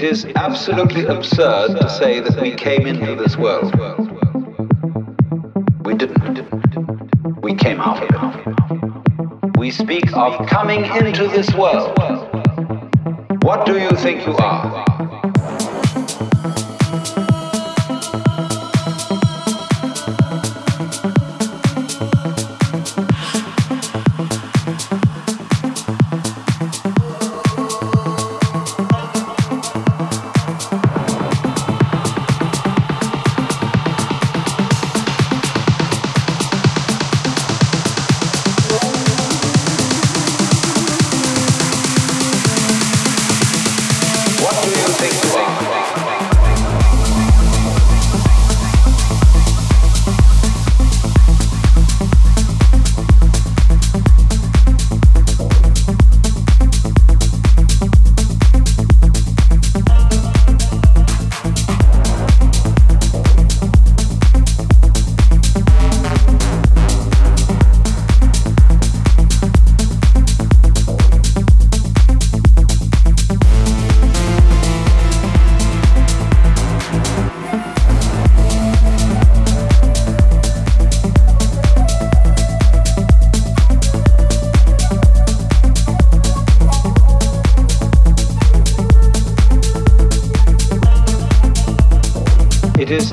It is absolutely absurd to say that we came into this world. We didn't. We came out of it. We speak of coming into this world. What do you think you are? It is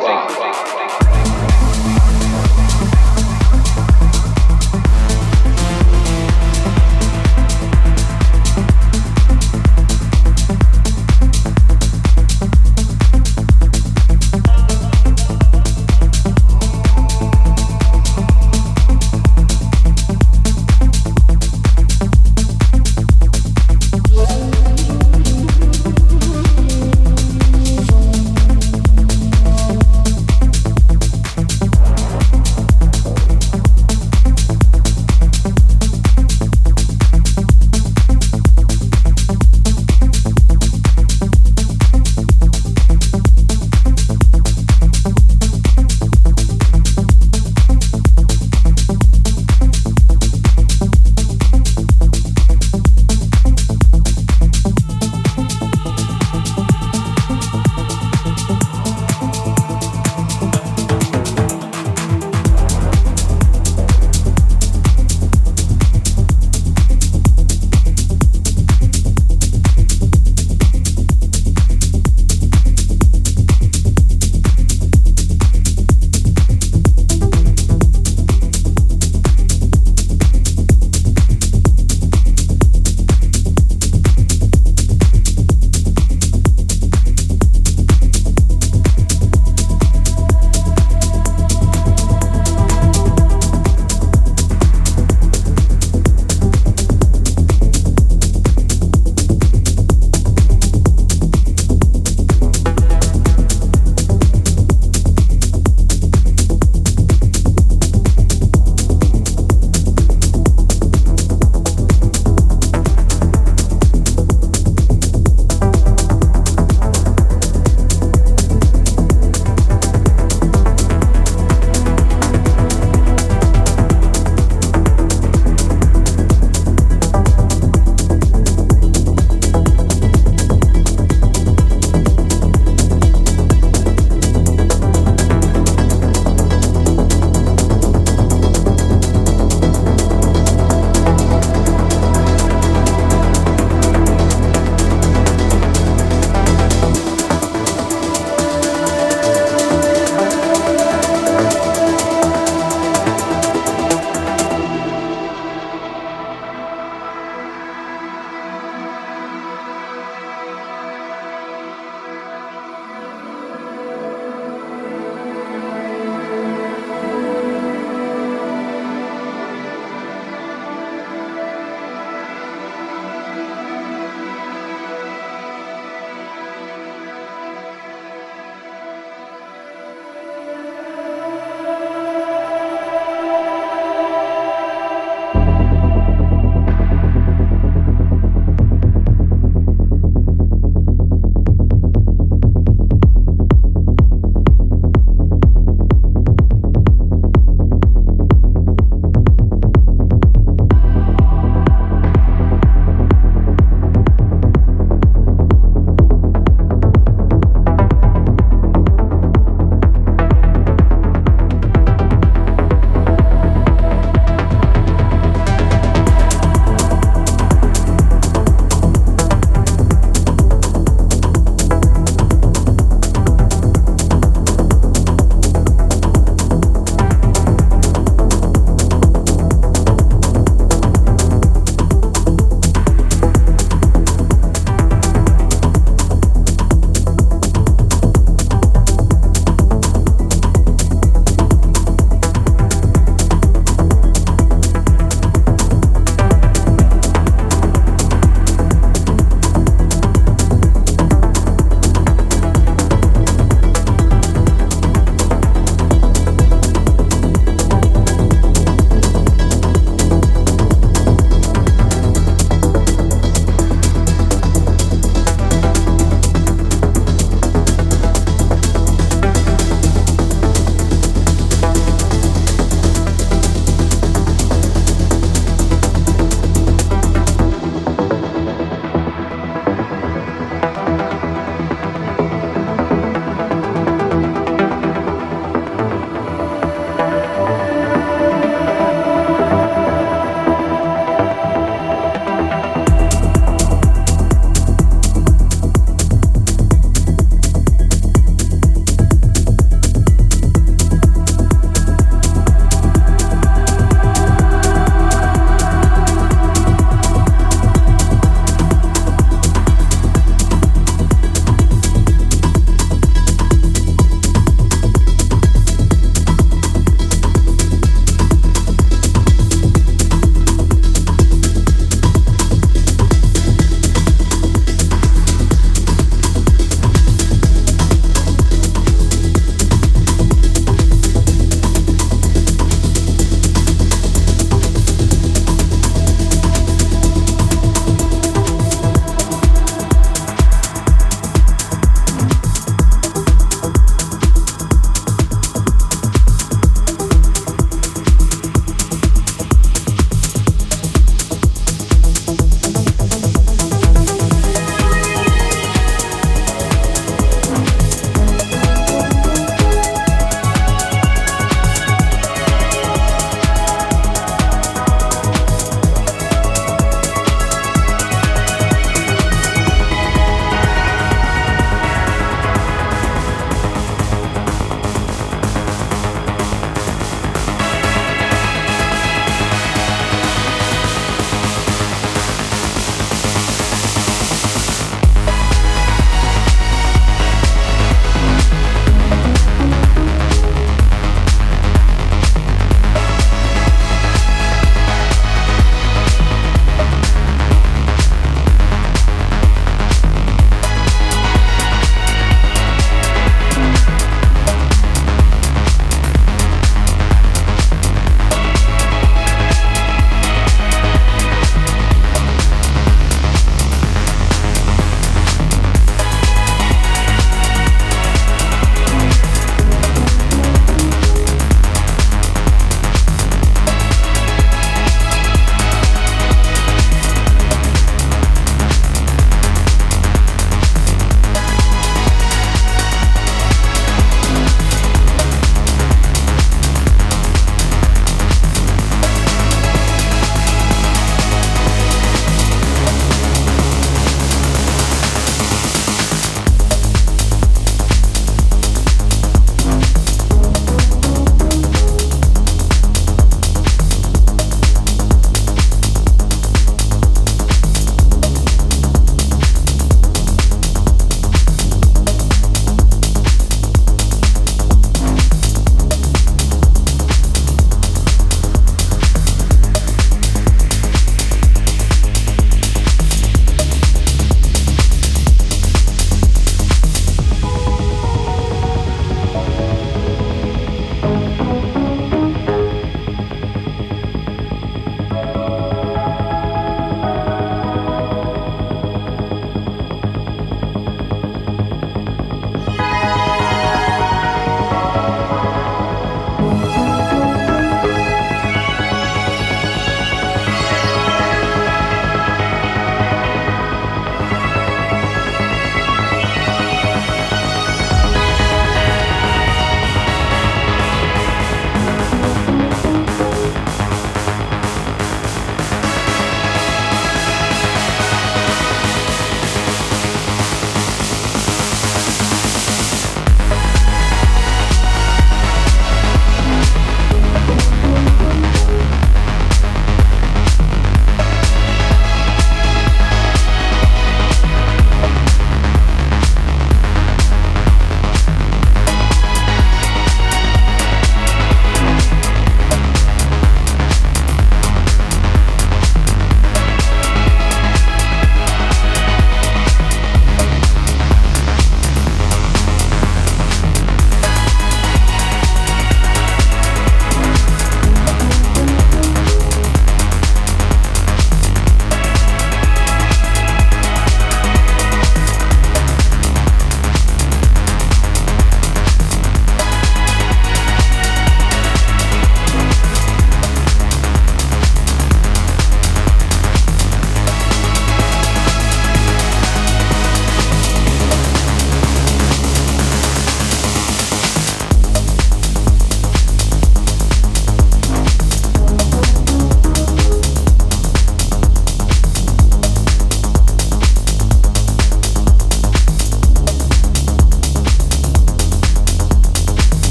are?